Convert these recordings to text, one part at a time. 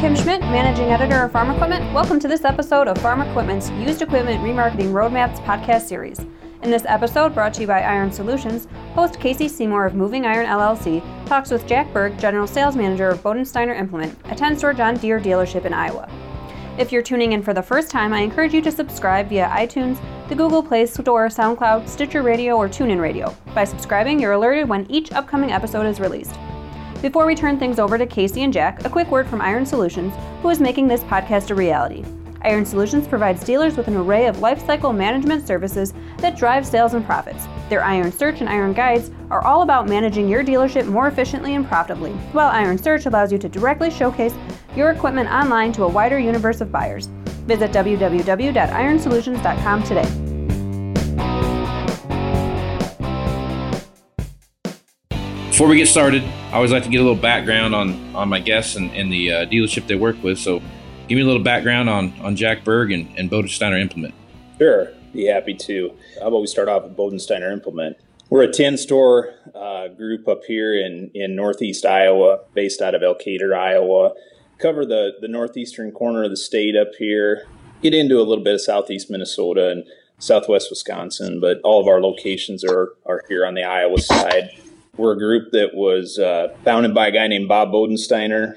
Kim Schmidt, Managing Editor of Farm Equipment. Welcome to this episode of Farm Equipment's Used Equipment Remarketing Roadmaps podcast series. In this episode, brought to you by Iron Solutions, host Casey Seymour of Moving Iron LLC talks with Jack Berg, General Sales Manager of Bodensteiner Implement, a 10-store John Deere dealership in Iowa. If you're tuning in for the first time, I encourage you to subscribe via iTunes, the Google Play Store, SoundCloud, Stitcher Radio, or TuneIn Radio. By subscribing, you're alerted when each upcoming episode is released. Before we turn things over to Casey and Jack, a quick word from Iron Solutions, who is making this podcast a reality. Iron Solutions provides dealers with an array of lifecycle management services that drive sales and profits. Their Iron Search and Iron Guides are all about managing your dealership more efficiently and profitably, while Iron Search allows you to directly showcase your equipment online to a wider universe of buyers. Visit www.ironsolutions.com today. Before we get started, I always like to get a little background on my guests and the dealership they work with. So give me a little background on Jack Berg and Bodensteiner Implement. Sure, be happy to. How about we start off with Bodensteiner Implement? We're a 10-store group up here in northeast Iowa, based out of Elkader, Iowa. Cover the northeastern corner of the state up here. Get into a little bit of southeast Minnesota and southwest Wisconsin, but all of our locations are here on the Iowa side. We're a group that was founded by a guy named Bob Bodensteiner.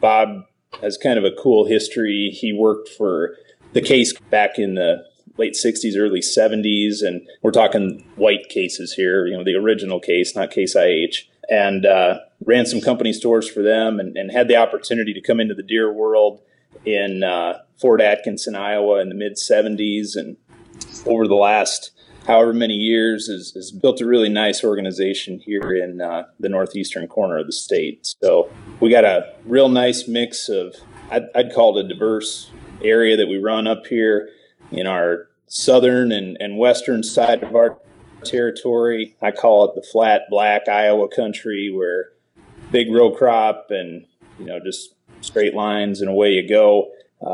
Bob has kind of a cool history. He worked for the Case back in the late 60s, early 70s, and we're talking white cases here, you know, the original Case, not Case IH, and ran some company stores for them and had the opportunity to come into the Deere world in Fort Atkinson, Iowa in the mid-70s, and over the last however many years has built a really nice organization here in the northeastern corner of the state. So we got a real nice mix of, I'd call it a diverse area that we run up here in our southern and western side of our territory. I call it the flat black Iowa country, where big row crop and, you know, just straight lines and away you go.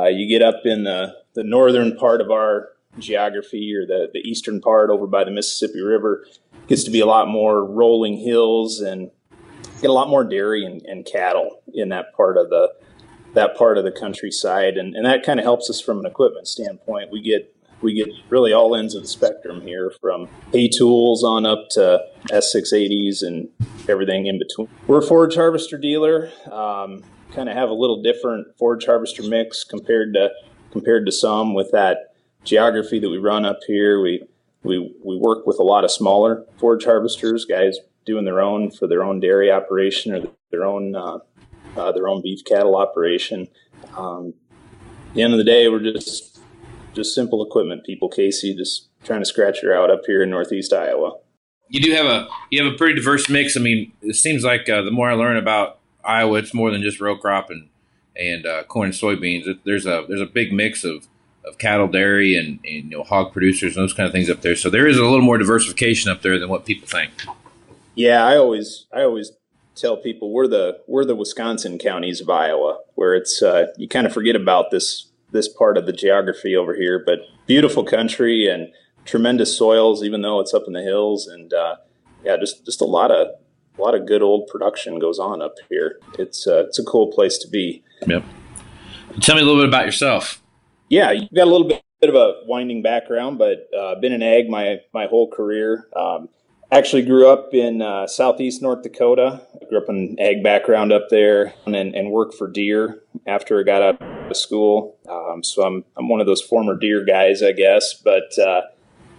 You get up in the northern part of our geography, or the eastern part over by the Mississippi River, gets to be a lot more rolling hills and get a lot more dairy and cattle in that part of the countryside, and that kind of helps us from an equipment standpoint. We get really all ends of the spectrum here, from hay tools on up to S680s and everything in between. We're a forage harvester dealer. Kind of have a little different forage harvester mix compared to some, with that geography that we run up here. We work with a lot of smaller forage harvesters, guys doing their own for their own dairy operation or their own beef cattle operation. At the end of the day, we're just simple equipment people, Casey, just trying to scratch her out up here in northeast Iowa. You do have a pretty diverse mix. I mean, it seems like the more I learn about Iowa, it's more than just row crop and corn and soybeans. There's a big mix of cattle, dairy, and you know, hog producers and those kind of things up there. So there is a little more diversification up there than what people think. Yeah, I always tell people we're the Wisconsin counties of Iowa, where it's you kind of forget about this part of the geography over here, but beautiful country and tremendous soils, even though it's up in the hills, and just a lot of good old production goes on up here. It's a cool place to be. Yep. Tell me a little bit about yourself. Yeah, you've got a little bit of a winding background, but been in ag my whole career. Actually grew up in southeast North Dakota. I grew up in ag background up there and worked for Deere after I got out of school. So I'm one of those former Deere guys, I guess, but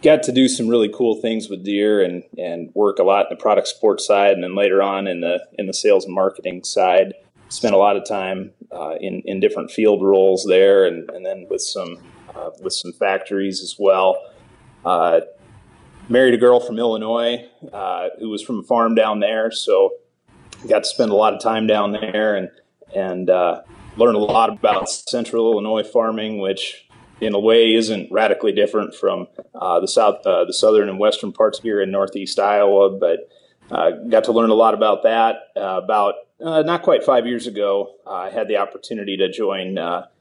got to do some really cool things with Deere and work a lot in the product support side, and then later on in the sales and marketing side. Spent a lot of time in different field roles there, and then with some factories as well. Married a girl from Illinois who was from a farm down there, so got to spend a lot of time down there and learned a lot about central Illinois farming, which in a way isn't radically different from the southern and western parts here in northeast Iowa, but got to learn a lot about that. Not quite 5 years ago, I had the opportunity to join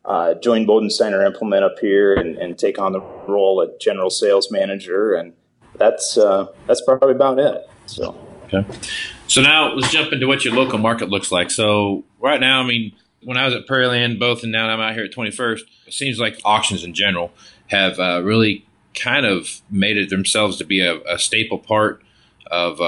Bodensteiner Implement up here and take on the role of general sales manager, and that's probably about it. So, okay. So now let's jump into what your local market looks like. So right now, I mean, when I was at Prairie Land, both, and now I'm out here at 21st, it seems like auctions in general have really kind of made it themselves to be a staple part of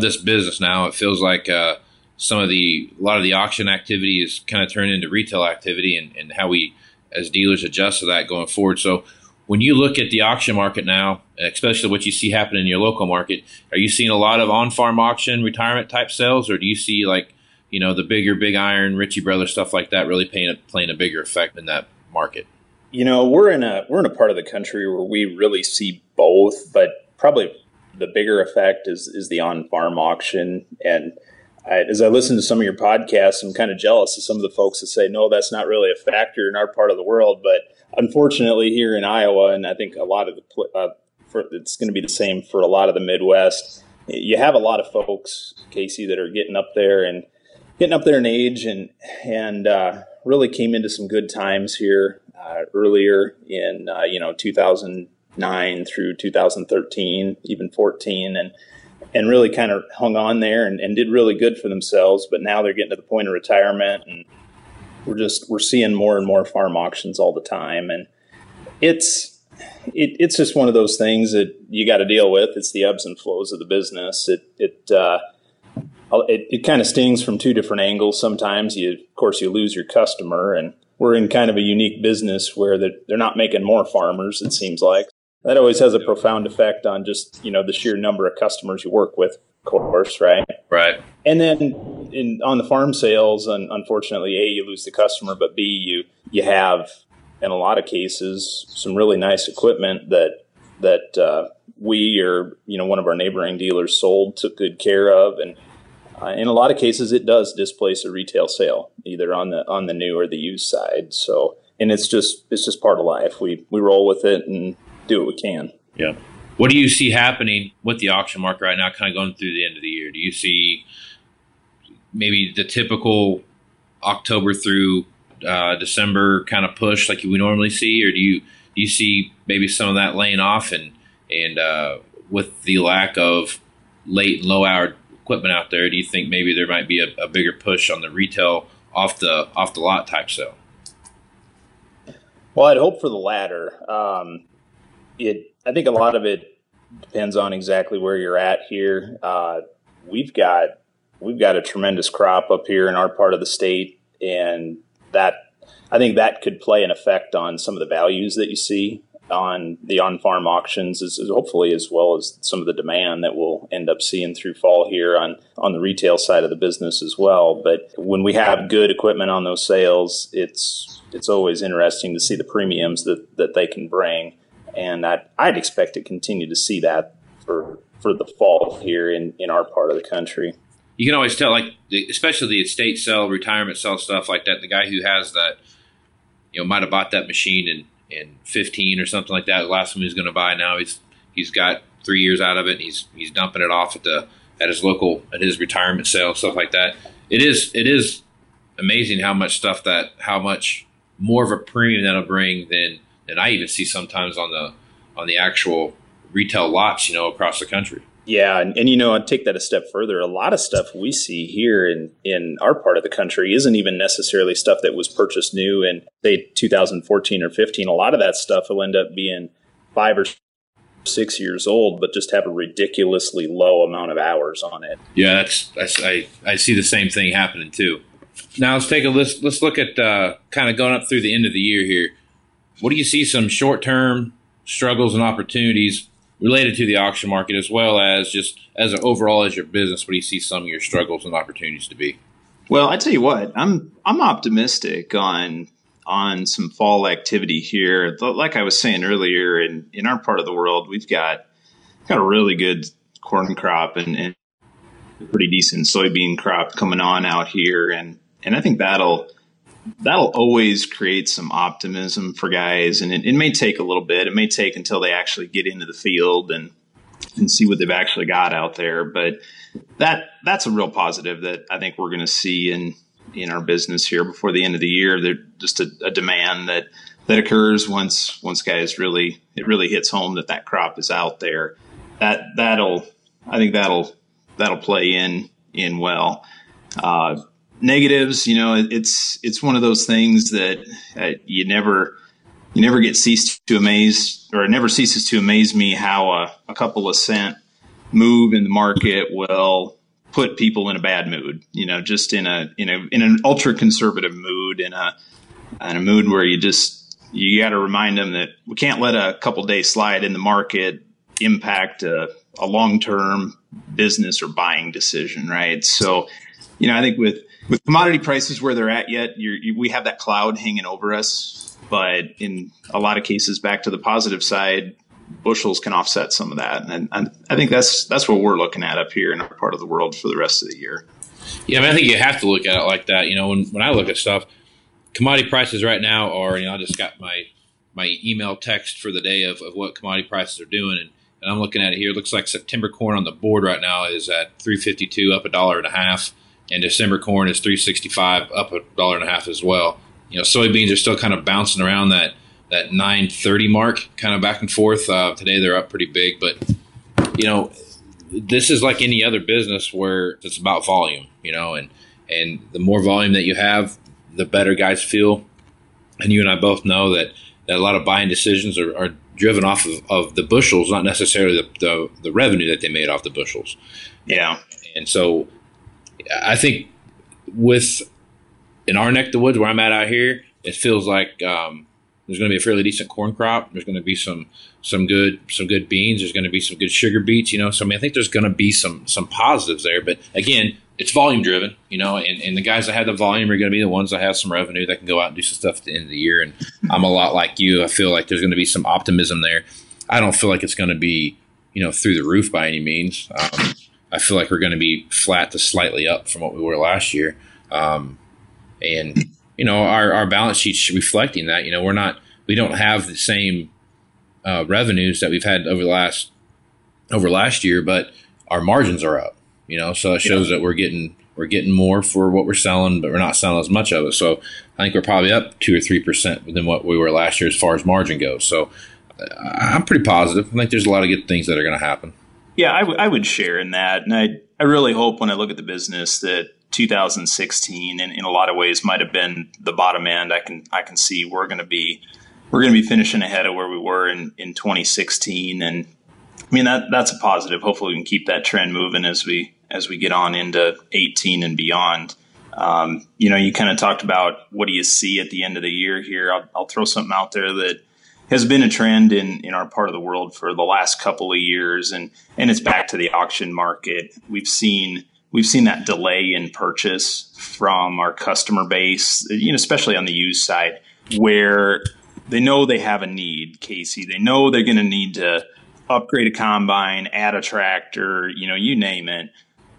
this business now. It feels like a lot of the auction activity is kind of turned into retail activity, and how we as dealers adjust to that going forward. So when you look at the auction market now, especially what you see happening in your local market, are you seeing a lot of on-farm auction, retirement-type sales, or do you see, like, you know, the bigger Big Iron, Richie Brothers, stuff like that really playing a bigger effect in that market? You know, we're in a part of the country where we really see both, but probably the bigger effect is the on-farm auction. And as I listen to some of your podcasts, I'm kind of jealous of some of the folks that say, no, that's not really a factor in our part of the world. But unfortunately, here in Iowa, and I think a lot of it's going to be the same for a lot of the Midwest, you have a lot of folks, Casey, that are getting up there in age, and really came into some good times here earlier in 2009 through 2013, even 14, and really kind of hung on there and did really good for themselves. But now they're getting to the point of retirement, and we're seeing more and more farm auctions all the time. And it's just one of those things that you got to deal with. It's the ebbs and flows of the business. It kind of stings from two different angles. Sometimes you lose your customer, and we're in kind of a unique business where they're not making more farmers, it seems like. That always has a profound effect on just, you know, the sheer number of customers you work with, of course, right? Right. And then on the farm sales, unfortunately, A, you lose the customer, but B, you have, in a lot of cases, some really nice equipment that we or, you know, one of our neighboring dealers sold, took good care of, and in a lot of cases, it does displace a retail sale, either on the new or the used side. So, and it's just part of life. We roll with it and do what we can. Yeah. What do you see happening with the auction market right now, kind of going through the end of the year? Do you see maybe the typical October through December kind of push like we normally see, or do you see maybe some of that laying off and with the lack of late and low hour equipment out there, do you think maybe there might be a bigger push on the retail off the lot type sale? Well, I'd hope for the latter. I think a lot of it depends on exactly where you're at here. We've got a tremendous crop up here in our part of the state, and I think that could play an effect on some of the values that you see on the on-farm auctions, as hopefully, as well as some of the demand that we'll end up seeing through fall here on the retail side of the business as well. But when we have good equipment on those sales, it's always interesting to see the premiums that they can bring. And I'd expect to continue to see that for the fall here in our part of the country. You can always tell, like, especially the estate sale, retirement sale, stuff like that, the guy who has that, you know, might have bought that machine in 15 or something like that. The last one he's going to buy, now he's got 3 years out of it, and he's dumping it off at his retirement sale, stuff like that. It is amazing how much more of a premium that'll bring than I even see sometimes on the actual retail lots, you know, across the country. Yeah, and you know, I'd take that a step further. A lot of stuff we see here in our part of the country isn't even necessarily stuff that was purchased new in, say, 2014 or 15. A lot of that stuff will end up being 5 or 6 years old, but just have a ridiculously low amount of hours on it. Yeah, I see the same thing happening too. Now let's look at kind of going up through the end of the year here. What do you see some short-term struggles and opportunities related to the auction market, as well as just as an overall as your business? What do you see some of your struggles and opportunities to be? Well, I tell you what, I'm optimistic on some fall activity here. Like I was saying earlier, in our part of the world, we've got a really good corn crop and a pretty decent soybean crop coming on out here, and I think that'll always create some optimism for guys. And it may take a little bit. It may take until they actually get into the field and see what they've actually got out there. But that's a real positive that I think we're going to see in our business here before the end of the year. There's just a demand that occurs once guys really hits home that crop is out there. That'll play in well. negatives, you know, it's one of those things that you never get ceased to amaze, or it never ceases to amaze me how a couple of cent move in the market will put people in a bad mood, you know, just in an ultra conservative mood, in a mood where you got to remind them that we can't let a couple day slide in the market impact a long-term business or buying decision, right? So, you know, I think with commodity prices where they're at yet, we have that cloud hanging over us, but in a lot of cases, back to the positive side, bushels can offset some of that. And I think that's what we're looking at up here in our part of the world for the rest of the year. Yeah, I mean, I think you have to look at it like that. You know, when I look at stuff, commodity prices right now are, you know, I just got my email text for the day of what commodity prices are doing, and I'm looking at it here. It looks like September corn on the board right now is at $3.52, up $1.50, and December corn is $3.65, up $1.50 as well. You know, soybeans are still kind of bouncing around that $9.30 mark, kind of back and forth. Today they're up pretty big, but you know, this is like any other business where it's about volume. You know, and the more volume that you have, the better guys feel. And you and I both know that a lot of buying decisions are driven off of the bushels, not necessarily the revenue that they made off the bushels. Yeah. And so I think in our neck of the woods where I'm at out here, it feels like there's going to be a fairly decent corn crop. There's going to be some good beans. There's going to be some good sugar beets, you know. So, I mean, I think there's going to be some positives there. But, again, it's volume driven, you know, and the guys that have the volume are going to be the ones that have some revenue that can go out and do some stuff at the end of the year. And I'm a lot like you. I feel like there's going to be some optimism there. I don't feel like it's going to be, you know, through the roof by any means. I feel like we're going to be flat to slightly up from what we were last year. And, you know, our balance sheet's reflecting that. You know, we don't have the same revenues that we've had over last year, but our margins are up. You know, so it shows that we're getting more for what we're selling, but we're not selling as much of it. So I think we're probably up 2 or 3% than what we were last year as far as margin goes. So I'm pretty positive. I think there's a lot of good things that are going to happen. Yeah, I would share in that, and I really hope when I look at the business that 2016, in a lot of ways, might have been the bottom end. I can see we're going to be finishing ahead of where we were in 2016, and I mean that's a positive. Hopefully, we can keep that trend moving as we get on into 18 and beyond. You know, you kind of talked about what do you see at the end of the year here. I'll throw something out there that has been a trend in our part of the world for the last couple of years, and it's back to the auction market. We've seen that delay in purchase from our customer base, you know, especially on the used side, where they know they have a need, Casey. They know they're going to need to upgrade a combine, add a tractor, you know, you name it.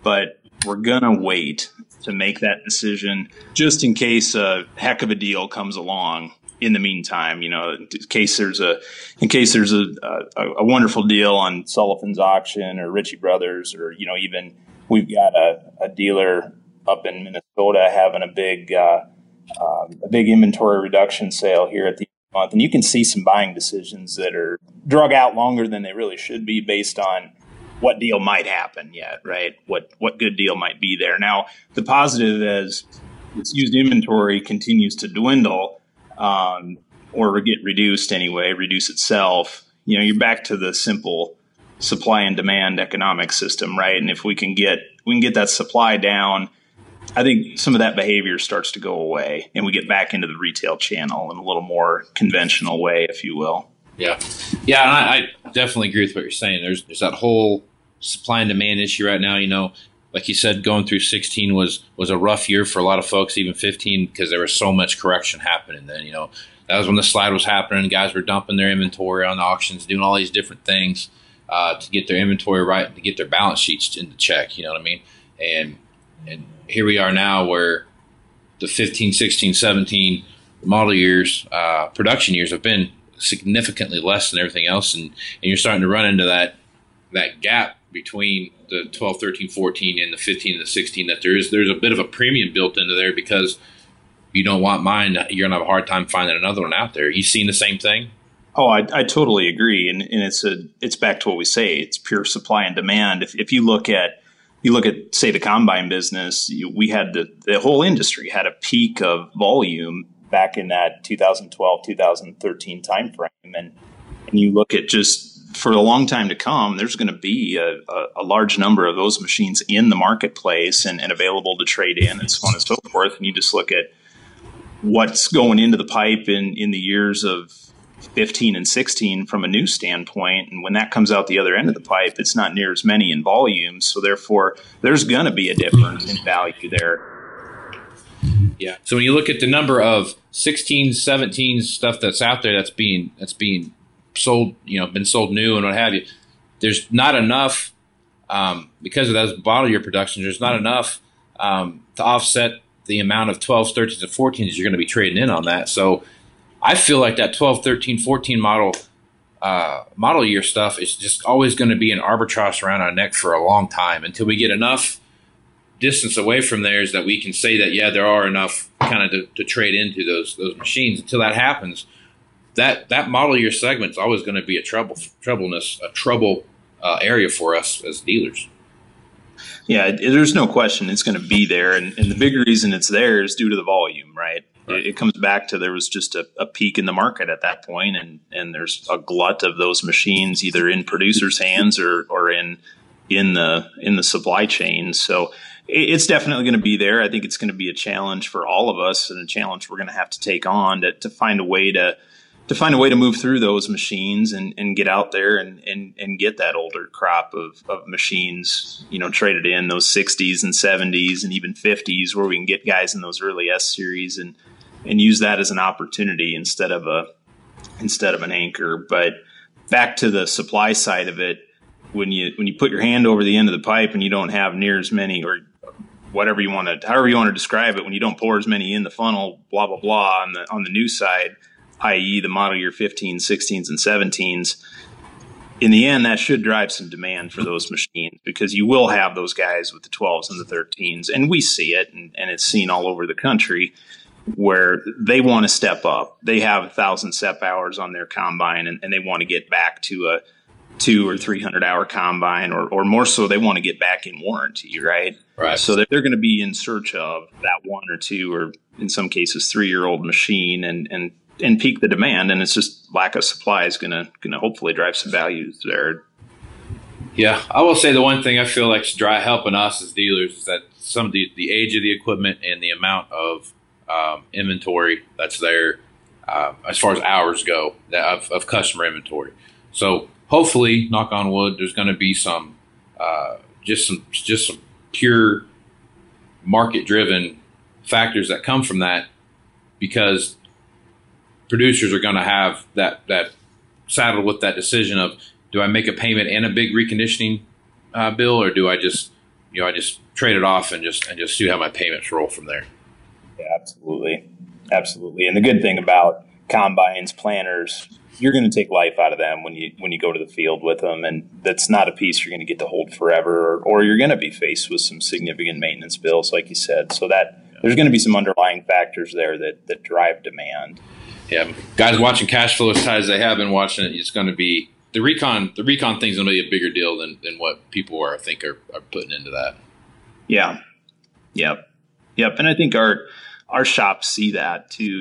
But we're going to wait to make that decision just in case a heck of a deal comes along in the meantime, you know, in case there's a wonderful deal on Sullivan's auction or Richie Brothers, or, you know, even we've got a dealer up in Minnesota having a big inventory reduction sale here at the month, and you can see some buying decisions that are drug out longer than they really should be based on what deal might happen yet, right? What good deal might be there. Now, the positive is this used inventory continues to dwindle or get reduced anyway, reduce itself. You know, you're back to the simple supply and demand economic system, right? And if we can get that supply down, I think some of that behavior starts to go away and we get back into the retail channel in a little more conventional way, if you will. Yeah. Yeah. And I definitely agree with what you're saying. There's that whole supply and demand issue right now. You know, like you said, going through 16 was a rough year for a lot of folks, even 15, because there was so much correction happening then. You know, that was when the slide was happening. Guys were dumping their inventory on the auctions, doing all these different things to get their inventory right, to get their balance sheets into check. You know what I mean? And here we are now where the 15, 16, 17 model years, production years have been significantly less than everything else. And you're starting to run into that gap between the 12, 13, 14 and the 15 and the 16 that there's a bit of a premium built into there because you don't want mine. You're going to have a hard time finding another one out there. You seen the same thing? Oh, I totally agree. And it's back to what we say. It's pure supply and demand. If you look at you look at, say, the combine business, we had the whole industry had a peak of volume back in that 2012, 2013 timeframe. And you look at just for a long time to come, there's going to be a large number of those machines in the marketplace and available to trade in and so on and so forth. And you just look at what's going into the pipe in the years of 15 and 16 from a new standpoint. And when that comes out the other end of the pipe, it's not near as many in volume. So therefore, there's going to be a difference in value there. Yeah. So when you look at the number of 16, 17 stuff that's out there that's being sold, been sold new and what have you, there's not enough because of those bottle year productions. There's not enough to offset the amount of 12s, 13s, and 14s you're going to be trading in on that. So I feel like that 12, 13, 14 model year stuff is just always going to be an arbitrage around our neck for a long time until we get enough distance away from theirs that we can say that, yeah, there are enough kind of to trade into those machines. Until that happens, that model year segment is always going to be a trouble area for us as dealers. Yeah, there's no question it's going to be there. And the big reason it's there is due to the volume, right? It comes back to there was just a peak in the market at that point, and there's a glut of those machines either in producers' hands or in the supply chain. So it's definitely going to be there. I think it's going to be a challenge for all of us and a challenge we're going to have to take on to find a way to move through those machines and get out there and get that older crop of machines, traded in those 60s and 70s and even 50s, where we can get guys in those early S series and use that as an opportunity instead of an anchor. But back to the supply side of it, when you put your hand over the end of the pipe and you don't have near as many, or whatever you want to, however you want to describe it, when you don't pour as many in the funnel, blah, blah, blah, on the new side, i.e. the model year 15s, 16s, and 17s, in the end, that should drive some demand for those machines, because you will have those guys with the 12s and the 13s. And we see it, and it's seen all over the country, where they want to step up. They have 1,000 step hours on their combine, and they want to get back to a 200- or 300-hour combine, or more so, they want to get back in warranty, right? Right. So they're going to be in search of that 1 or 2, or in some cases, 3-year-old machine, and peak the demand, and it's just lack of supply is going to hopefully drive some values there. Yeah, I will say the one thing I feel like is helping us as dealers is that some of the age of the equipment and the amount of inventory that's there as far as hours go of customer inventory. So hopefully, knock on wood, there's going to be some just some pure market-driven factors that come from that, because producers are going to have that saddled with that decision of, do I make a payment and a big reconditioning bill, or do I just I just trade it off and just see how my payments roll from there? Yeah, absolutely. And the good thing about combines, planters, you're going to take life out of them when you go to the field with them, and that's not a piece you're going to get to hold forever, or you're going to be faced with some significant maintenance bills, like you said. So that there's going to be some underlying factors there that drive demand. Yeah, guys watching cash flow as tight as they have been watching it, it's going to be the recon thing's going to be a bigger deal than what people I think are putting into that. Yeah, yep, and I think our shops see that too.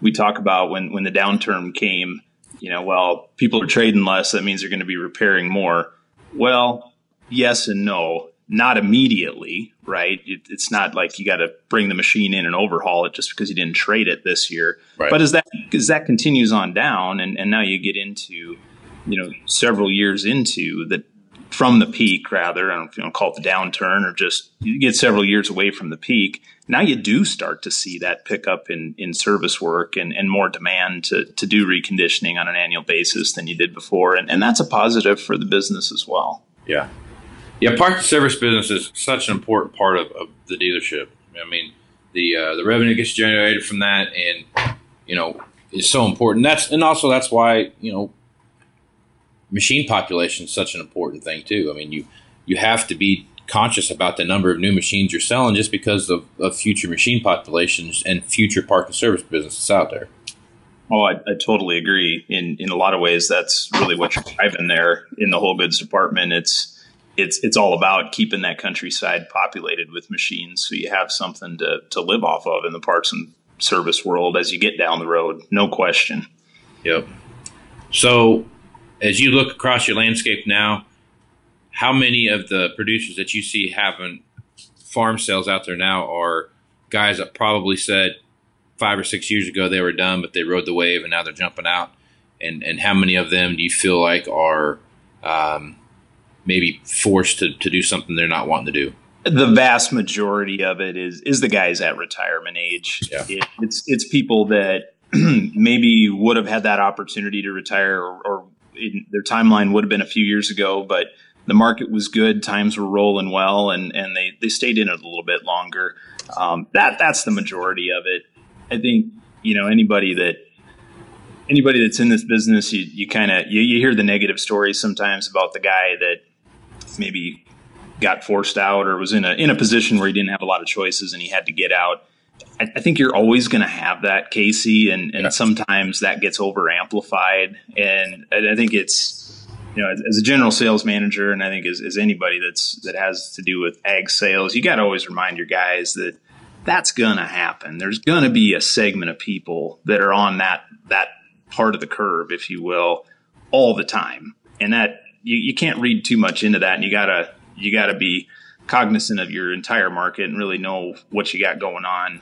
We talk about when the downturn came, well, people are trading less, that means they're going to be repairing more. Well, yes and no. Not immediately, right? It's not like you got to bring the machine in and overhaul it just because you didn't trade it this year. Right. But as that continues on down, and now you get into, several years into that from the peak, rather, I don't know if you want to call it the downturn, or just you get several years away from the peak. Now you do start to see that pickup in service work and more demand to do reconditioning on an annual basis than you did before. And that's a positive for the business as well. Yeah. Yeah, parts and service business is such an important part of the dealership. I mean, the revenue gets generated from that, and is so important. That's why machine population is such an important thing too. I mean, you have to be conscious about the number of new machines you're selling, just because of future machine populations and future parts and service businesses out there. Oh, I totally agree. In a lot of ways, that's really what you're driving there in the whole goods department. It's it's all about keeping that countryside populated with machines, so you have something to live off of in the parts and service world as you get down the road. No question. Yep. So as you look across your landscape now, how many of the producers that you see having farm sales out there now are guys that probably said 5 or 6 years ago they were done, but they rode the wave and now they're jumping out? And how many of them do you feel like are maybe forced to do something they're not wanting to do? The vast majority of it is the guys at retirement age. Yeah. It's people that maybe would have had that opportunity to retire, or in their timeline would have been a few years ago, but the market was good, times were rolling well, and they stayed in it a little bit longer. That's the majority of it. I think, you know, anybody that's in this business, you hear the negative stories sometimes about the guy that maybe got forced out or was in a position where he didn't have a lot of choices and he had to get out. I think you're always going to have that, Casey, and yeah. Sometimes that gets over amplified. And I think it's, you know, as a general sales manager, and I think as anybody that has to do with ag sales, you got to always remind your guys that that's going to happen. There's going to be a segment of people that are on that part of the curve, if you will, all the time. And that you can't read too much into that. And you gotta be cognizant of your entire market and really know what you got going on,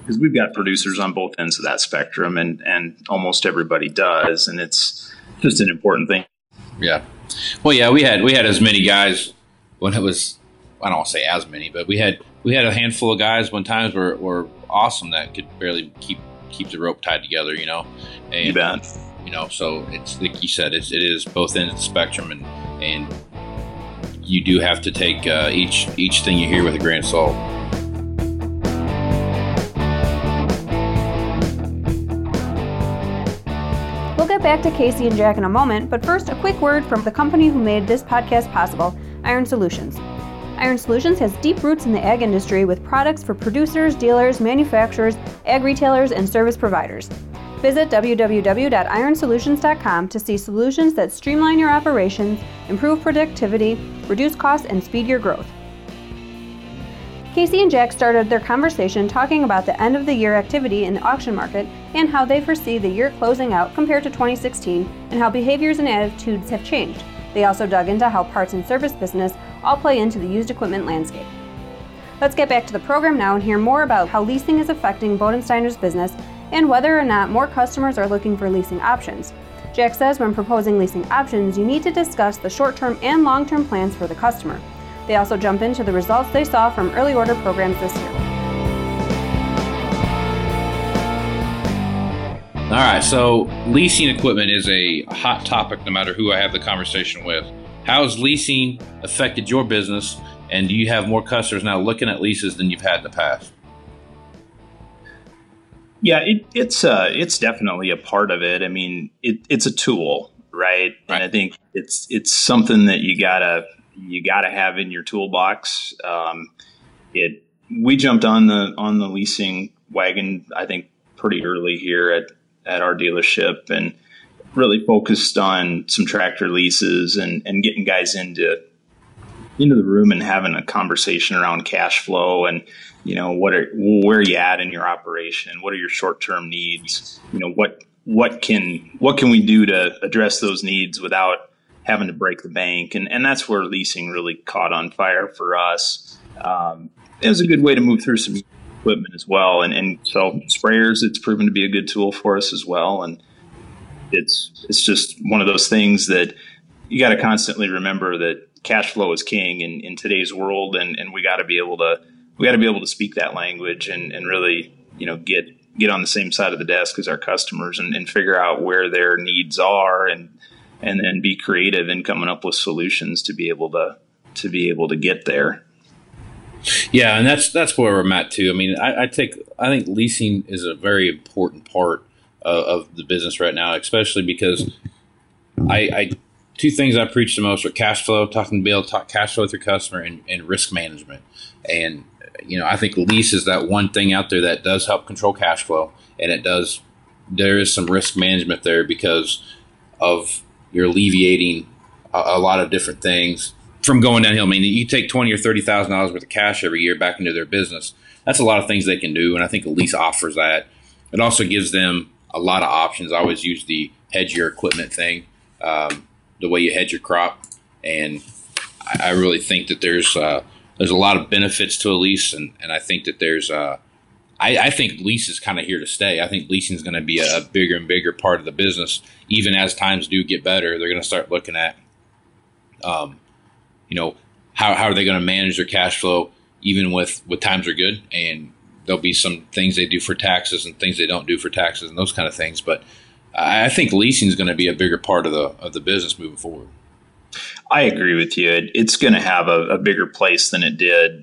because we've got producers on both ends of that spectrum, and almost everybody does. And it's just an important thing. Yeah. Well, yeah, we had as many guys when it was, I don't want to say as many, but we had a handful of guys when times were awesome that could barely keep the rope tied together, you know. And you bet. You know, so it's like you said, it is both ends of the spectrum, and you do have to take each thing you hear with a grain of salt. We'll get back to Casey and Jack in a moment, but first a quick word from the company who made this podcast possible, Iron Solutions. Iron Solutions has deep roots in the ag industry with products for producers, dealers, manufacturers, ag retailers, and service providers. Visit www.ironsolutions.com to see solutions that streamline your operations, improve productivity, reduce costs, and speed your growth. Casey and Jack started their conversation talking about the end-of-the-year activity in the auction market and how they foresee the year closing out compared to 2016, and how behaviors and attitudes have changed. They also dug into how parts and service business all play into the used equipment landscape. Let's get back to the program now and hear more about how leasing is affecting Bodensteiner's business and whether or not more customers are looking for leasing options. Jack says when proposing leasing options, you need to discuss the short-term and long-term plans for the customer. They also jump into the results they saw from early order programs this year. All right, so leasing equipment is a hot topic no matter who I have the conversation with. How has leasing affected your business, and do you have more customers now looking at leases than you've had in the past? Yeah, it's definitely a part of it. I mean, it's a tool, right? And I think it's something that you gotta have in your toolbox. We jumped on the leasing wagon, I think, pretty early here at our dealership, and really focused on some tractor leases and getting guys into the room and having a conversation around cash flow and, you know, where are you at in your operation? What are your short-term needs? You know, what can we do to address those needs without having to break the bank? And that's where leasing really caught on fire for us. It was a good way to move through some equipment as well. And so sprayers, it's proven to be a good tool for us as well. And it's just one of those things that you got to constantly remember that cash flow is king in today's world, and we got to be able to speak that language and really, you know, get on the same side of the desk as our customers and figure out where their needs are and then be creative in coming up with solutions to be able to get there. Yeah, and that's where we're at too. I mean, I think leasing is a very important part of the business right now, especially because two things I preach the most are cash flow, talking to be able to talk cash flow with your customer, and risk management. And, you know, I think lease is that one thing out there that does help control cash flow, and there is some risk management there because you're alleviating a lot of different things from going downhill. I mean, you take $20,000 or $30,000 worth of cash every year back into their business. That's a lot of things they can do, and I think a lease offers that. It also gives them a lot of options. I always use the hedge your equipment thing, the way you hedge your crop, and I really think that there's a lot of benefits to a lease, and I think that there's I think lease is kind of here to stay. I think leasing is going to be a bigger and bigger part of the business. Even as times do get better, they're going to start looking at, how are they going to manage their cash flow even with times are good, and there'll be some things they do for taxes and things they don't do for taxes and those kind of things. But I think leasing is going to be a bigger part of the business moving forward. I agree with you. It's going to have a bigger place than it did,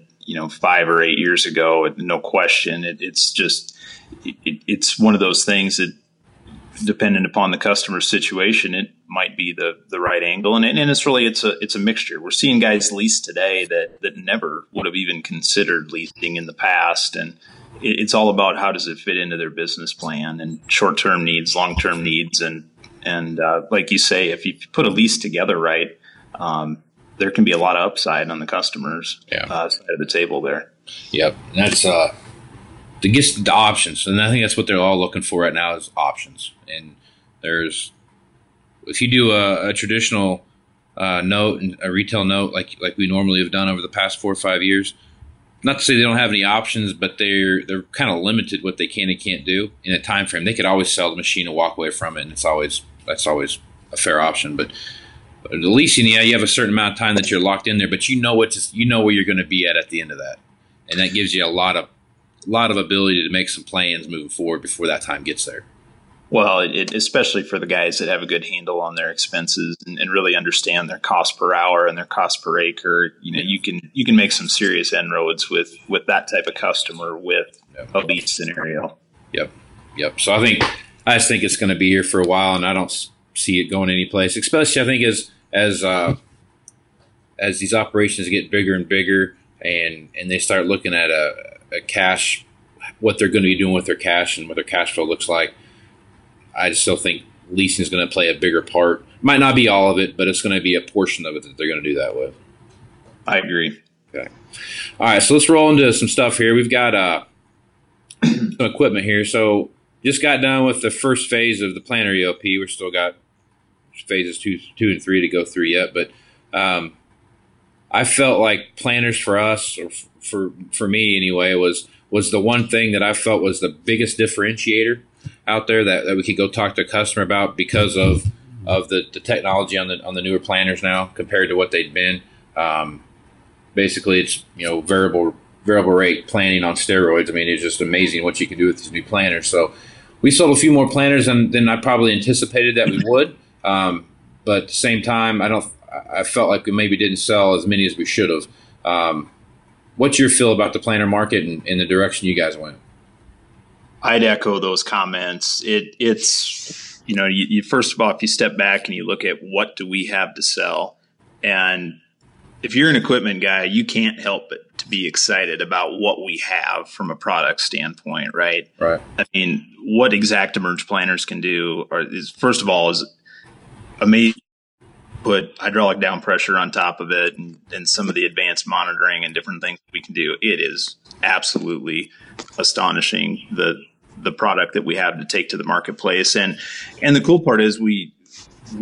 5 or 8 years ago. No question. It's one of those things that, dependent upon the customer's situation, it might be the right angle. And it's a mixture. We're seeing guys lease today that never would have even considered leasing in the past. And it's all about how does it fit into their business plan and short-term needs, long-term needs. And like you say, if you put a lease together right, there can be a lot of upside on the customer's side of the table there. Yep. And that's to get the options. And I think that's what they're all looking for right now is options. And if you do a traditional note and a retail note like we normally have done over the past 4 or 5 years, not to say they don't have any options, but they're kind of limited what they can and can't do in a time frame. They could always sell the machine and walk away from it, and that's always a fair option. But at leasing, you have a certain amount of time that you're locked in there, but where you're going to be at the end of that, and that gives you a lot of ability to make some plans moving forward before that time gets there. Well, especially for the guys that have a good handle on their expenses and really understand their cost per hour and their cost per acre, you can make some serious inroads with that type of customer with a lease scenario. Yep. So I just think it's going to be here for a while, and I don't see it going anyplace. Especially, I think as these operations get bigger and bigger, and they start looking at a cash, what they're going to be doing with their cash and what their cash flow looks like. I just still think leasing is going to play a bigger part. Might not be all of it, but it's going to be a portion of it that they're going to do that with. I agree. Okay. All right, so let's roll into some stuff here. We've got some equipment here. So just got done with the first phase of the planter EOP. We've still got phases 2, 2, and 3 to go through yet. But I felt like planters for us, or for me anyway, was the one thing that I felt was the biggest differentiator out there that we could go talk to a customer about because of the technology on the newer planters now compared to what they'd been. Basically, it's variable rate planting on steroids. I mean, it's just amazing what you can do with these new planters. So we sold a few more planters than I probably anticipated that we would. But at the same time, I felt like we maybe didn't sell as many as we should have. What's your feel about the planter market and the direction you guys went? I'd echo those comments. It's you first of all, if you step back and you look at what do we have to sell, and if you're an equipment guy, you can't help but to be excited about what we have from a product standpoint, right? Right. I mean, what ExactEmerge planters can do is first of all is amazing. Put hydraulic down pressure on top of it and some of the advanced monitoring and different things we can do. It is absolutely astonishing the product that we have to take to the marketplace. And the cool part is we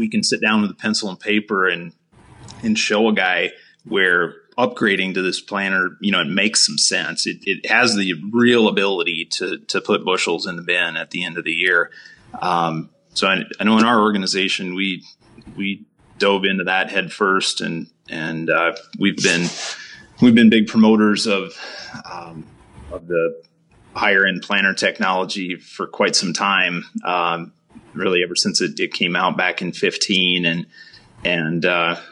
can sit down with a pencil and paper and show a guy where upgrading to this planter, it makes some sense. It has the real ability to put bushels in the bin at the end of the year. So I know in our organization, we dove into that head first, and we've been big promoters of the higher end planter technology for quite some time, really ever since it came out back in 2015, and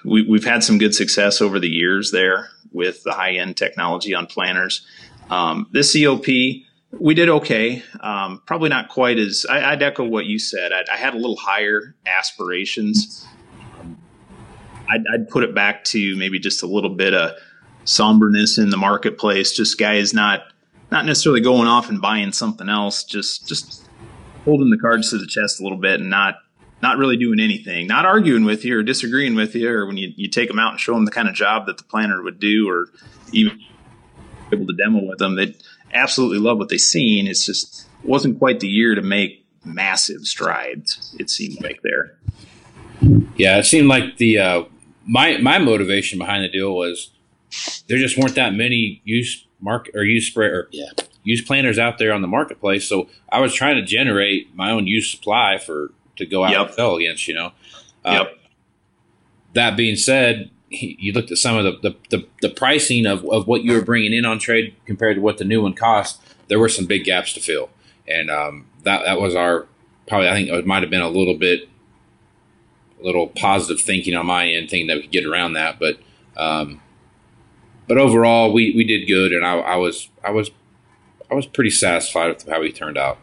we've had some good success over the years there with the high end technology on planters. This EOP, we did okay. Probably not quite as I'd echo what you said. I had a little higher aspirations. I'd put it back to maybe just a little bit of somberness in the marketplace. Just guys not necessarily going off and buying something else. Just holding the cards to the chest a little bit and not not really doing anything, not arguing with you or disagreeing with you, or when you take them out and show them the kind of job that the planter would do, or even able to demo with them, they absolutely love what they've seen. It's just wasn't quite the year to make massive strides, it seemed like there. Yeah, it seemed like the my motivation behind the deal was there just weren't that many used planters out there on the marketplace. So I was trying to generate my own used supply to go out and sell against, you know. That being said, you looked at some of the pricing of what you were bringing in on trade compared to what the new one cost. There were some big gaps to fill, and that was our probably. I think it might have been a little positive thinking on my end, thinking that we could get around that. But overall, we did good, and I was pretty satisfied with how we turned out.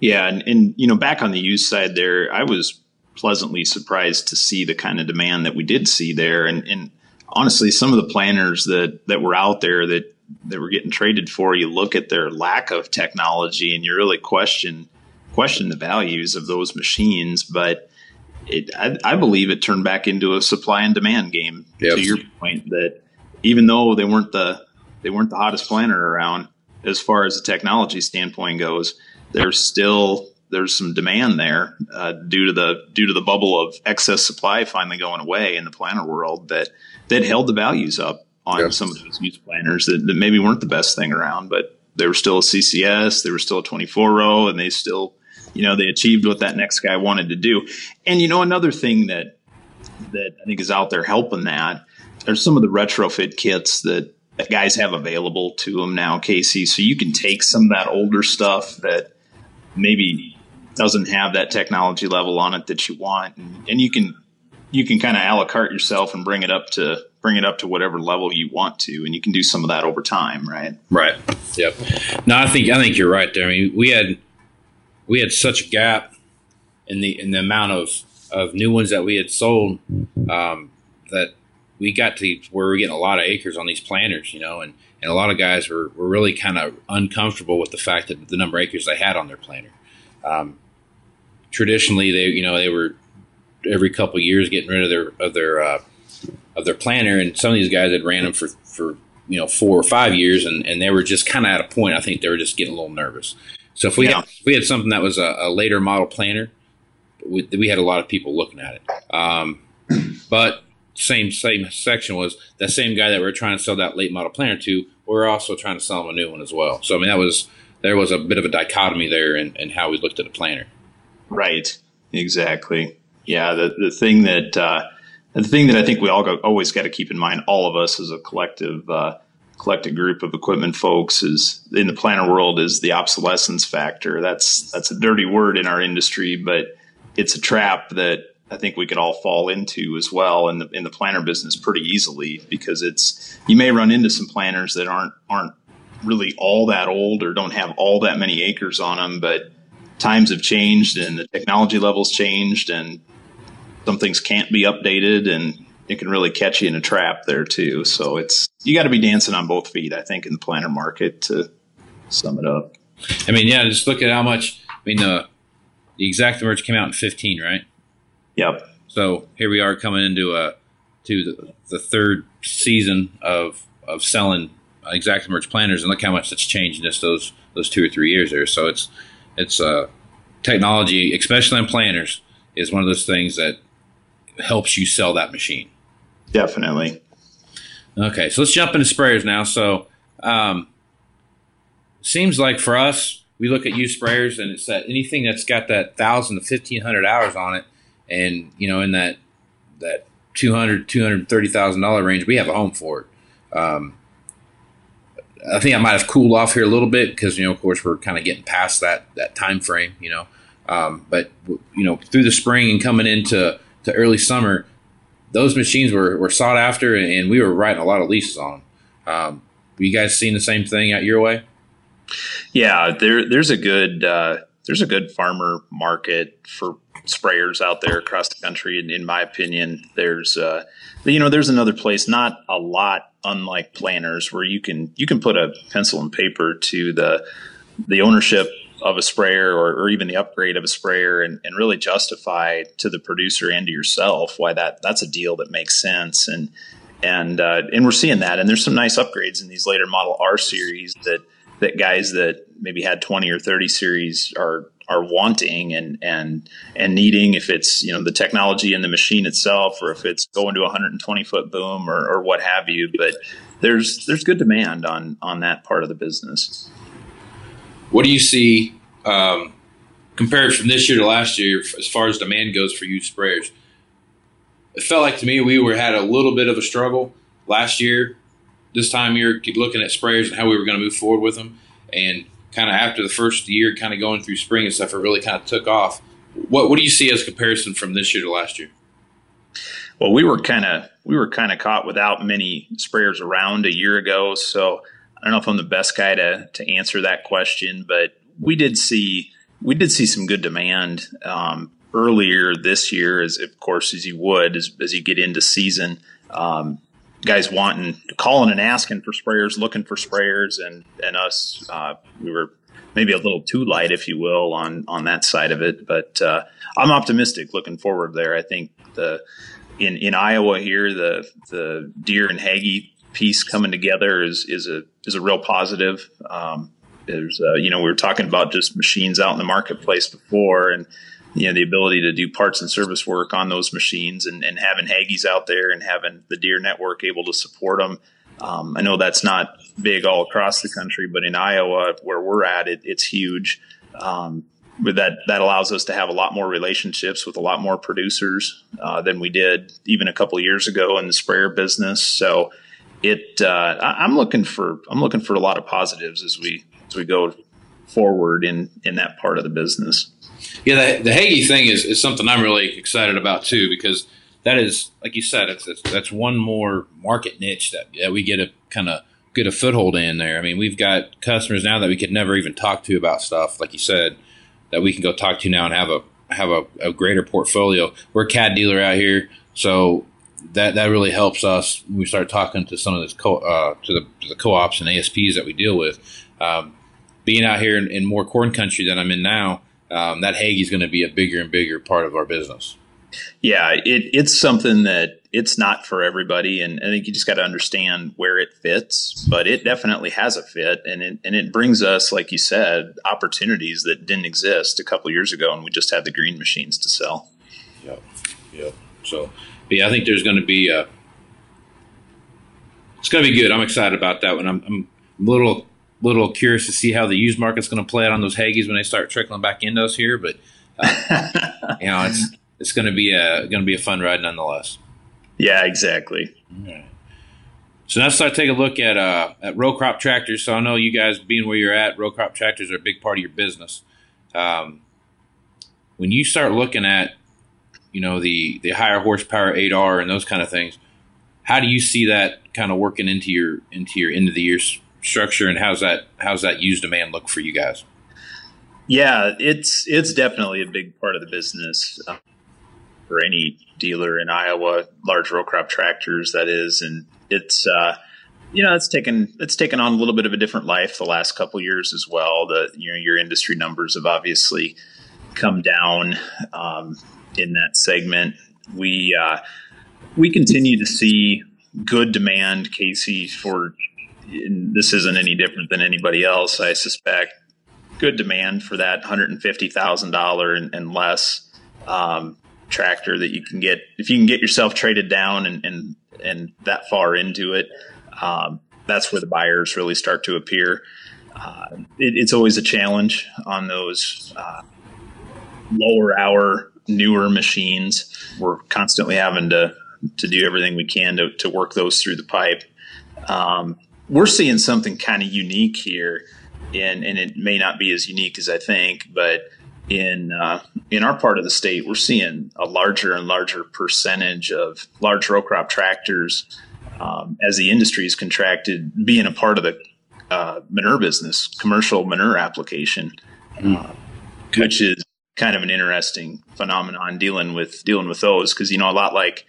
Yeah, and you know, back on the used side there, I was pleasantly surprised to see the kind of demand that we did see there. And honestly, some of the planters that were out there that were getting traded for, you look at their lack of technology and you really question the values of those machines. But I believe it turned back into a supply and demand game, to your point, that even though they weren't the hottest planter around as far as the technology standpoint goes, there's some demand there due to the bubble of excess supply finally going away in the planter world that held the values up on some of those used planters that maybe weren't the best thing around, but they were still a CCS, they were still a 24 row, and they still, you know, they achieved what that next guy wanted to do. And, you know, another thing that I think is out there helping that, there's some of the retrofit kits that guys have available to them now, Casey. So you can take some of that older stuff that maybe doesn't have that technology level on it that you want, and you can kind of a la carte yourself and bring it up to whatever level you want to, and you can do some of that over time, right? Right. Yep. No, I think you're right there. I mean, we had such a gap in the amount of new ones that we had sold, that we got to where we're getting a lot of acres on these planters, you know, and a lot of guys were really kind of uncomfortable with the fact that the number of acres they had on their planter. Traditionally, they were every couple of years getting rid of their planter, and some of these guys had ran them for 4 or 5 years, and they were just kind of at a point. I think they were just getting a little nervous. So if we had something that was a later model planter, we had a lot of people looking at it, but. Same section was that same guy that we're trying to sell that late model planter to. We're also trying to sell him a new one as well. So I mean, there was a bit of a dichotomy there in how we looked at a planter. Right. Exactly. Yeah. The thing that I think we all always got to keep in mind, all of us as a collective group of equipment folks, is in the planter world is the obsolescence factor. That's a dirty word in our industry, but it's a trap that I think we could all fall into as well in the planter business pretty easily, because you may run into some planters that aren't really all that old or don't have all that many acres on them, but times have changed and the technology levels changed and some things can't be updated, and it can really catch you in a trap there too. So you got to be dancing on both feet, I think, in the planter market, to sum it up. I mean, yeah, just look at how much, I mean, the exact merge came out in 2015, right? Yep. So here we are coming into the third season of selling ExactEmerge planters, and look how much that's changed in just those 2 or 3 years there. So it's technology, especially on planters, is one of those things that helps you sell that machine. Definitely. Okay, so let's jump into sprayers now. So seems like for us, we look at used sprayers, and it's that anything that's got that 1,000 to 1,500 hours on it. And, you know, in that $200,000 to $230,000 range, we have a home for it. I think I might have cooled off here a little bit because, you know, of course, we're kind of getting past that time frame, you know. But, you know, through the spring and coming into early summer, those machines were sought after, and we were writing a lot of leases on them. You guys seen the same thing out your way? Yeah, there's a good there's a good farmer market for sprayers out there across the country. And in my opinion, there's another place, not a lot unlike planters, where you can put a pencil and paper to the ownership of a sprayer or even the upgrade of a sprayer and really justify to the producer and to yourself why that's a deal that makes sense. And we're seeing that. And there's some nice upgrades in these later Model R series that guys that maybe had 20 or 30 series are wanting and needing, if it's, you know, the technology in the machine itself, or if it's going to a 120 foot boom or what have you. But there's good demand on that part of the business. What do you see compared from this year to last year as far as demand goes for used sprayers? It felt like to me we had a little bit of a struggle last year. This time of year, looking at sprayers and how we were going to move forward with them, and kind of after the first year, kind of going through spring and stuff, it really kind of took off. What do you see as a comparison from this year to last year? Well, we were kind of caught without many sprayers around a year ago, so I don't know if I'm the best guy to answer that question, but we did see some good demand earlier this year, as you get into season, guys calling and asking for sprayers, looking for sprayers, and us, we were maybe a little too light, if you will, on that side of it. But I'm optimistic looking forward there. I think in Iowa here, the Deere and Hagee piece coming together is a real positive. There's we were talking about just machines out in the marketplace before, and you know, the ability to do parts and service work on those machines, and having Hagees out there and having the Deere network able to support them. I know that's not big all across the country, but in Iowa where we're at, it's huge. But that allows us to have a lot more relationships with a lot more producers than we did even a couple of years ago in the sprayer business. So I'm looking for a lot of positives as we go forward in that part of the business. Yeah, the Hagee thing is something I'm really excited about too, because that is, like you said, that's one more market niche that we get a foothold in there. I mean, we've got customers now that we could never even talk to about stuff, like you said, that we can go talk to now and have a greater portfolio. We're a CAD dealer out here, so that really helps us when we start talking to some of this to the co-ops and ASPs that we deal with. Being out here in more corn country than I'm in now, that Hagee is going to be a bigger and bigger part of our business. Yeah, it's something that it's not for everybody, and I think you just got to understand where it fits. But it definitely has a fit, and it brings us, like you said, opportunities that didn't exist a couple of years ago, and we just had the green machines to sell. Yep. So, yeah, I think there's going to be it's going to be good. I'm excited about that one. I'm a little curious to see how the used market's going to play out on those Hagees when they start trickling back into us here, but you know, it's going to be a fun ride nonetheless. Yeah, exactly. All right. So now let's start taking a look at row crop tractors. So I know you guys, being where you're at, row crop tractors are a big part of your business. When you start looking at, you know, the higher horsepower 8R and those kind of things, how do you see that kind of working into your end of the year structure, and how's that used demand look for you guys? Yeah, it's definitely a big part of the business for any dealer in Iowa, large row crop tractors, that is. And it's it's taken on a little bit of a different life the last couple of years as well. Your industry numbers have obviously come down in that segment. We continue to see good demand, Casey, for, and this isn't any different than anybody else, I suspect, good demand for that $150,000 and less tractor that you can get if you can get yourself traded down and that far into it. That's where the buyers really start to appear. It's always a challenge on those lower hour, newer machines. We're constantly having to do everything we can to work those through the pipe. We're seeing something kind of unique here, and it may not be as unique as I think, but in our part of the state, we're seeing a larger and larger percentage of large row crop tractors as the industry is contracted, being a part of the manure business, commercial manure application, which is kind of an interesting phenomenon dealing with those, because, you know, a lot like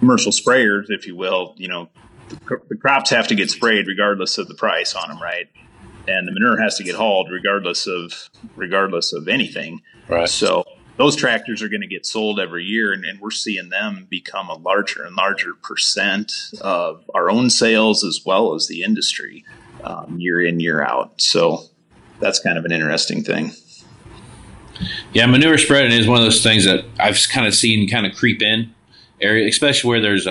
commercial sprayers, if you will, you know, the crops have to get sprayed regardless of the price on them, right? and the manure has to get hauled regardless of anything. Right. So those tractors are going to get sold every year, and we're seeing them become a larger and larger percent of our own sales as well as the industry, year in, year out. So that's kind of an interesting thing. Yeah, manure spreading is one of those things that I've kind of seen kind of creep in area, especially where there's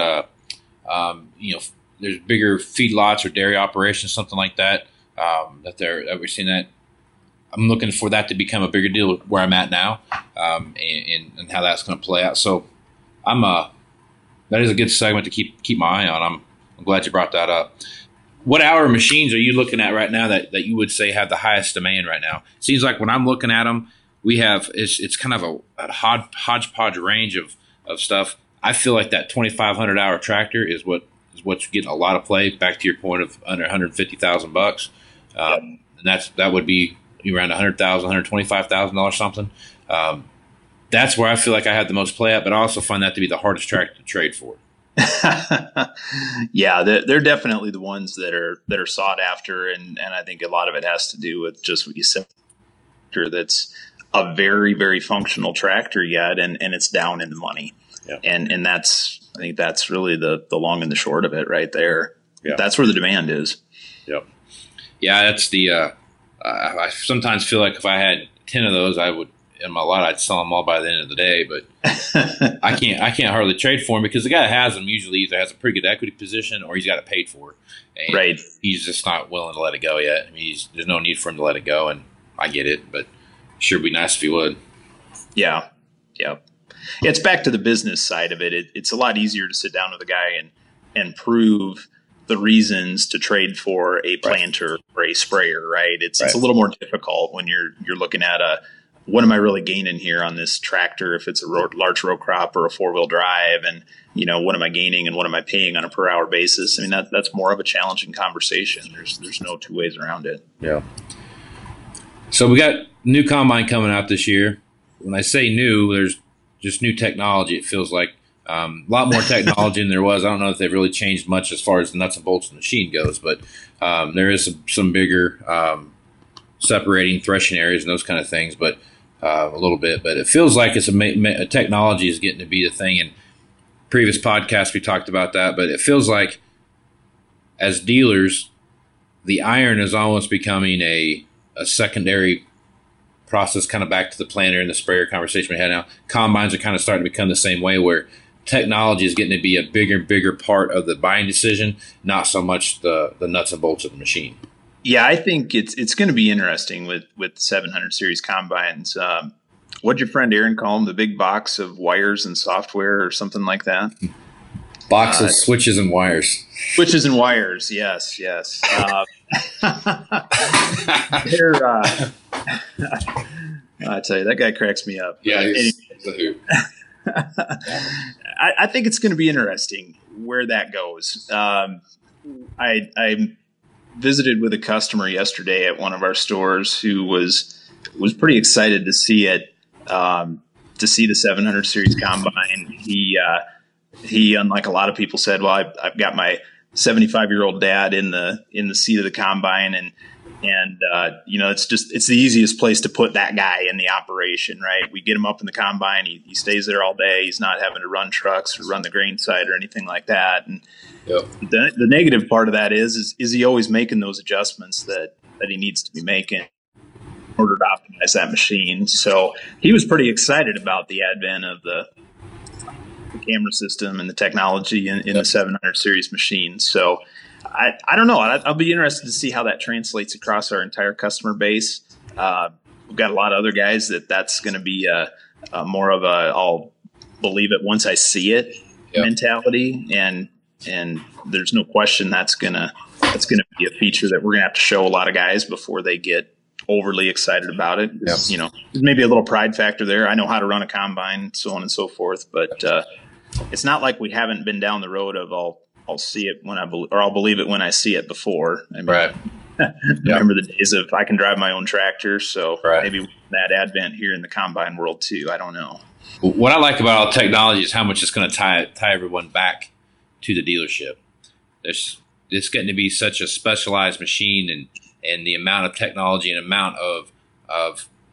there's bigger feedlots or dairy operations, something like that. That we're seeing that. I'm looking for that to become a bigger deal where I'm at now, and how that's going to play out. So that is a good segment to keep my eye on. I'm glad you brought that up. What hour machines are you looking at right now that you would say have the highest demand right now? It seems like when I'm looking at them, we have, it's kind of a hodgepodge range of stuff. I feel like that 2,500 hour tractor is what's getting a lot of play, back to your point of under $150,000. And that would be around $100,000, $125,000, something. That's where I feel like I have the most play at, but I also find that to be the hardest tractor to trade for. Yeah, they're definitely the ones that are sought after, and I think a lot of it has to do with just what you said. That's a very, very functional tractor yet, and it's down in the money. Yeah. And I think that's really the long and the short of it right there. Yeah. That's where the demand is. Yep. Yeah, that's the I sometimes feel like if I had 10 of those, I would, in my lot, I'd sell them all by the end of the day, but I can't hardly trade for them because the guy that has them usually either has a pretty good equity position or he's got it paid for. And right. He's just not willing to let it go yet. I mean, there's no need for him to let it go, and I get it, but sure be nice if he would. Yeah. Yeah. It's back to the business side of it. It's a lot easier to sit down with a guy and prove the reasons to trade for a planter right. or a sprayer, right? It's a little more difficult when you're looking at what am I really gaining here on this tractor if it's a large row crop or a four-wheel drive, and what am I gaining and what am I paying on a per hour basis? I mean, that's more of a challenging conversation. There's no two ways around it. Yeah. So we got new combine coming out this year. When I say new, there's just new technology, it feels like. A lot more technology than there was. I don't know if they've really changed much as far as the nuts and bolts of the machine goes, but there is some bigger separating, threshing areas and those kind of things, but a little bit. But it feels like it's technology is getting to be the thing. And previous podcasts we talked about that, but it feels like as dealers, the iron is almost becoming a secondary process, kind of back to the planter and the sprayer conversation we had now. Combines are kind of starting to become the same way, where technology is getting to be a bigger and bigger part of the buying decision, not so much the nuts and bolts of the machine. Yeah, I think it's going to be interesting with 700 series combines. What'd your friend Aaron call them? The big box of wires and software or something like that? Box of switches and wires. Switches and wires, yes. I tell you, that guy cracks me up. Yeah, he's a hoot. I think it's going to be interesting where that goes. I visited with a customer yesterday at one of our stores who was pretty excited to see it, to see the 700 series combine. He, unlike a lot of people, said, "Well, I've got my 75-year-old dad in the seat of the combine, and it's the easiest place to put that guy in the operation, right? We get him up in the combine, he stays there all day. He's not having to run trucks or run the grain side or anything like that." And yep. The negative part of that is he always making those adjustments that he needs to be making in order to optimize that machine? So he was pretty excited about the advent of the camera system and the technology in the 700 series machine. So I don't know. I'll be interested to see how that translates across our entire customer base. We've got a lot of other guys that's going to be more of a "I'll believe it once I see it" yep. mentality, and there's no question that's gonna be a feature that we're gonna have to show a lot of guys before they get overly excited about it. Yep. Maybe a little pride factor there. I know how to run a combine, so on and so forth, but it's not like we haven't been down the road of I'll see it when I believe, or I'll believe it when I see it before. I mean, right. Remember the days of I can drive my own tractor. So right. Maybe that advent here in the combine world too. I don't know. What I like about all technology is how much it's going to tie everyone back to the dealership. It's getting to be such a specialized machine, and and the amount of technology and amount of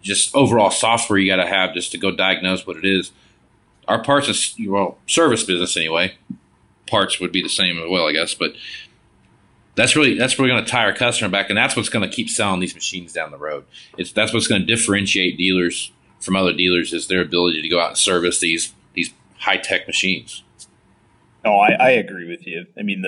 just overall software you got to have just to go diagnose what it is. Our parts, well, service business anyway, parts would be the same as well, I guess, but that's really going to tie our customer back, and that's what's going to keep selling these machines down the road. That's what's going to differentiate dealers from other dealers, is their ability to go out and service these high-tech machines. No, I agree with you. I mean,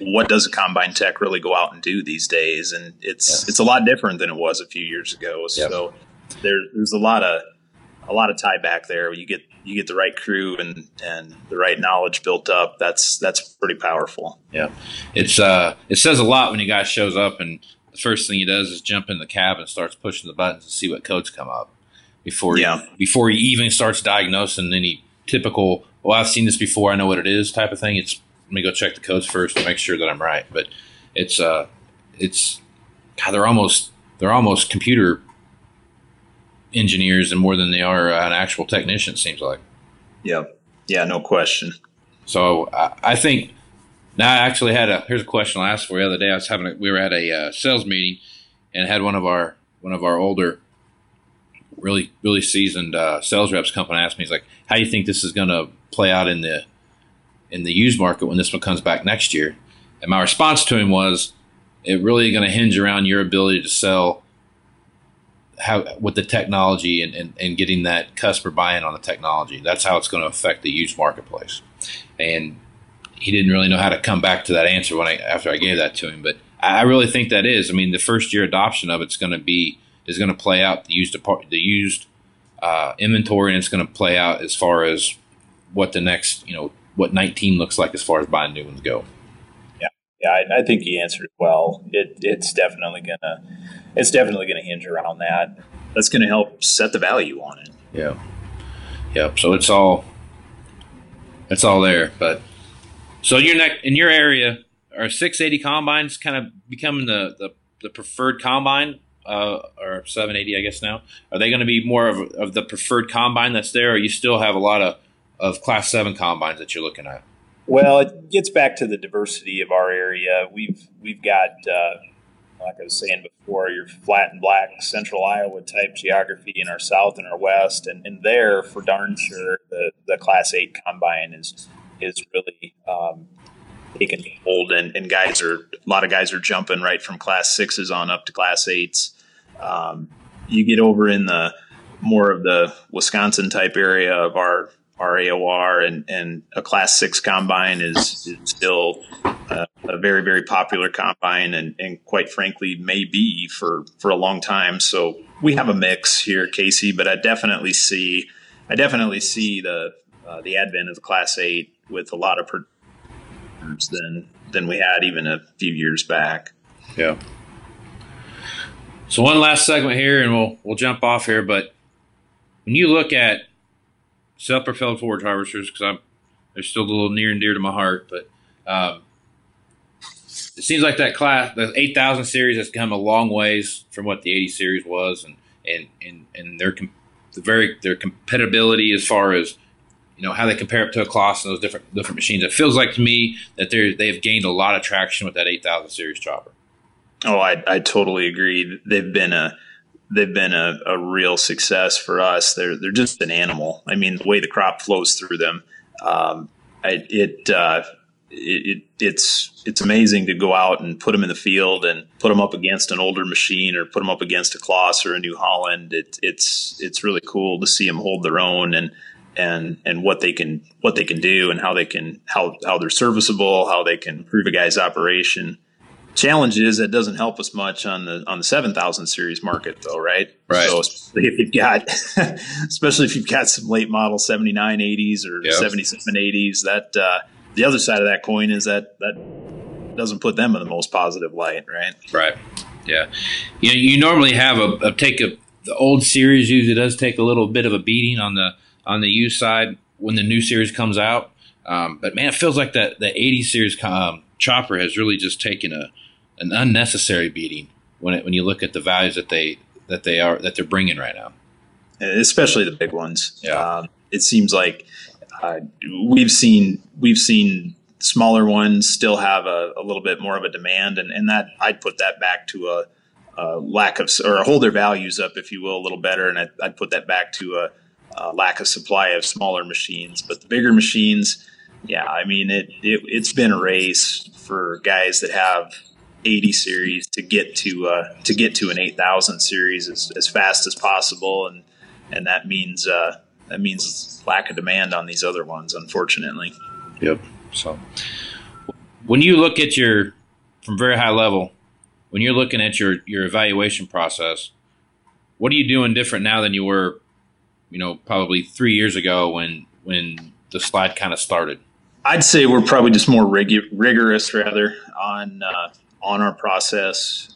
what does a combine tech really go out and do these days? And it's a lot different than it was a few years ago. So yes, there's a lot of tie back there. You get the right crew and the right knowledge built up. That's pretty powerful. Yeah, it says a lot when a guy shows up and the first thing he does is jump in the cab and starts pushing the buttons to see what codes come up before he even starts diagnosing any typical, well, I've seen this before, I know what it is type of thing. It's, let me go check the codes first to make sure that I'm right. But it's God, they're almost computer engineers and more than they are an actual technician, it seems like. Yeah. Yeah, no question. So I think now I actually had here's a question I asked for the other day. I was we were at a sales meeting and had one of our older, really seasoned sales reps come and ask me, he's like, how do you think this is going to play out in the used market when this one comes back next year? And my response to him was, it really going to hinge around your ability to sell with the technology and getting that customer buy-in on the technology. That's how it's going to affect the used marketplace. And he didn't really know how to come back to that answer after I gave that to him. But I really think that is. I mean, the first year adoption of it's going to be, is going to play out the used inventory, and it's going to play out as far as what the next, what 19 looks like as far as buying new ones go. Yeah, I think he answered well. It's definitely gonna hinge around that. That's gonna help set the value on it. Yeah. Yep. So it's all there. But so in your area, are 680 combines kind of becoming the preferred combine? Or 780, I guess now. Are they going to be more of the preferred combine that's there, or you still have a lot of Class 7 combines that you're looking at? Well, it gets back to the diversity of our area. We've got, like I was saying before, your flat and black central Iowa type geography in our south and our west, and there for darn sure the Class 8 combine is really taking hold, and a lot of guys are jumping right from Class 6s on up to Class 8s. You get over in the more of the Wisconsin type area of our AOR, and a Class 6 combine is still a very, very popular combine, and quite frankly may be for a long time. So we have a mix here, Casey, but I definitely see the advent of the Class 8 with a lot of producers than we had even a few years back. Yeah. So one last segment here, and we'll jump off here. But when you look at self-propelled forage harvesters, because they're still a little near and dear to my heart, but it seems like that class, the 8,000 series, has come a long ways from what the 80 series was, and their compatibility as far as how they compare up to a Claas and those different machines. It feels like to me that they've gained a lot of traction with that 8,000 series chopper. Oh, I totally agree. They've been a real success for us. They're just an animal. I mean, the way the crop flows through them, it's amazing to go out and put them in the field and put them up against an older machine, or put them up against a Claas or a New Holland. It's really cool to see them hold their own, and what they can do, and how they're serviceable, how they can improve a guy's operation. Challenge is that doesn't help us much on the 7,000 series market, though, right? Right. So especially if you've got some late model 79 80s or 77 80s, that the other side of that coin is that doesn't put them in the most positive light, right? Right. Yeah. You normally have the old series usually does take a little bit of a beating on the used side when the new series comes out, but man, it feels like that the 80 series chopper has really just taken an unnecessary beating when you look at the values that they're bringing right now, especially the big ones. Yeah, it seems like we've seen smaller ones still have a little bit more of a demand, and that I'd put that back to a lack of, or hold their values up, if you will, a little better. And I'd put that back to a lack of supply of smaller machines. But the bigger machines, yeah, I mean, it's been a race for guys that have 80 series to get to an 8,000 series as fast as possible, and that means lack of demand on these other ones, unfortunately. Yep. So when you look at your, from very high level, when you're looking at your evaluation process, what are you doing different now than you were, you know, probably 3 years ago when the slide kind of started? I'd say we're probably just more rigorous rather on our process,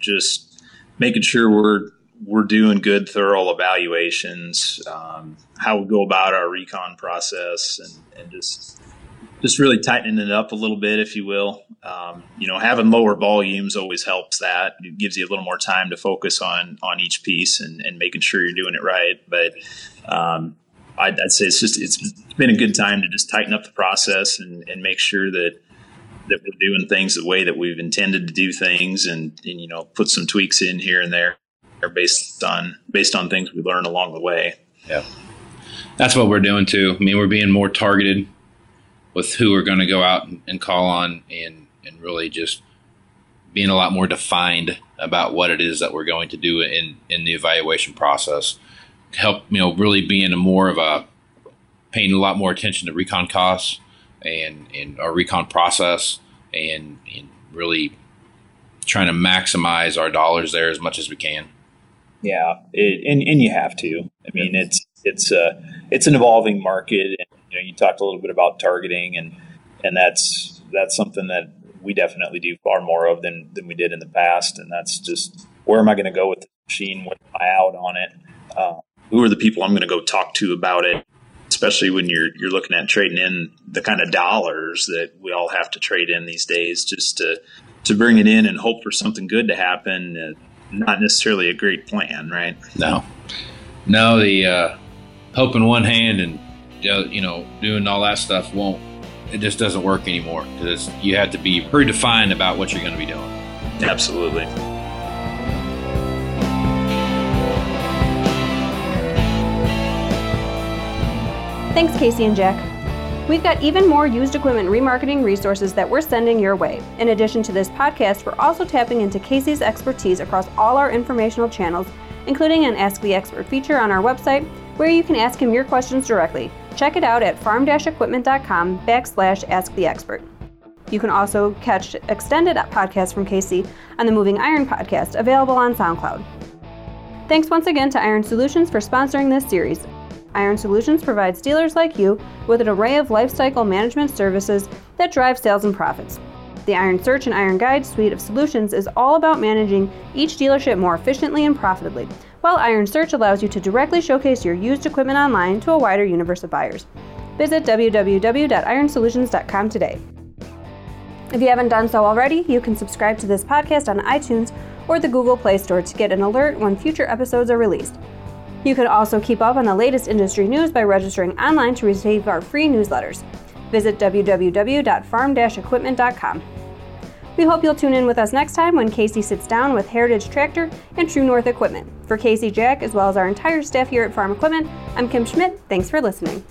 just making sure we're doing good, thorough evaluations, how we go about our recon process, and just really tightening it up a little bit, if you will. You know, having lower volumes always helps that. It gives you a little more time to focus on each piece and making sure you're doing it right. But I'd say it's been a good time to just tighten up the process and make sure that we're doing things the way that we've intended to do things, and you know, put some tweaks in here and there based on things we learn along the way. Yeah, that's what we're doing too. I mean, we're being more targeted with who we're going to go out and call on, and really just being a lot more defined about what it is that we're going to do in the evaluation process. Help, you know, really being paying a lot more attention to recon costs and our recon process, and really trying to maximize our dollars there as much as we can. Yeah. And you have to, I mean, it's an evolving market. And, you know, you talked a little bit about targeting, and that's something that we definitely do far more of than we did in the past. And that's just, where am I going to go with the machine? What am I out on it? Who are the people I'm going to go talk to about it? Especially when you're looking at trading in the kind of dollars that we all have to trade in these days, just to bring it in and hope for something good to happen. Not necessarily a great plan, right? No, the hope in one hand and, you know, doing all that stuff it just doesn't work anymore, because you have to be pretty defined about what you're going to be doing. Absolutely. Thanks, Casey and Jack. We've got even more used equipment remarketing resources that we're sending your way. In addition to this podcast, we're also tapping into Casey's expertise across all our informational channels, including an Ask the Expert feature on our website, where you can ask him your questions directly. Check it out at farm-equipment.com/asktheexpert. You can also catch extended podcasts from Casey on the Moving Iron podcast, available on SoundCloud. Thanks once again to Iron Solutions for sponsoring this series. Iron Solutions provides dealers like you with an array of lifecycle management services that drive sales and profits. The Iron Search and Iron Guide suite of solutions is all about managing each dealership more efficiently and profitably, while Iron Search allows you to directly showcase your used equipment online to a wider universe of buyers. Visit www.ironsolutions.com today. If you haven't done so already, you can subscribe to this podcast on iTunes or the Google Play Store to get an alert when future episodes are released. You can also keep up on the latest industry news by registering online to receive our free newsletters. Visit www.farm-equipment.com. We hope you'll tune in with us next time when Casey sits down with Heritage Tractor and True North Equipment. For Casey, Jack, as well as our entire staff here at Farm Equipment, I'm Kim Schmidt. Thanks for listening.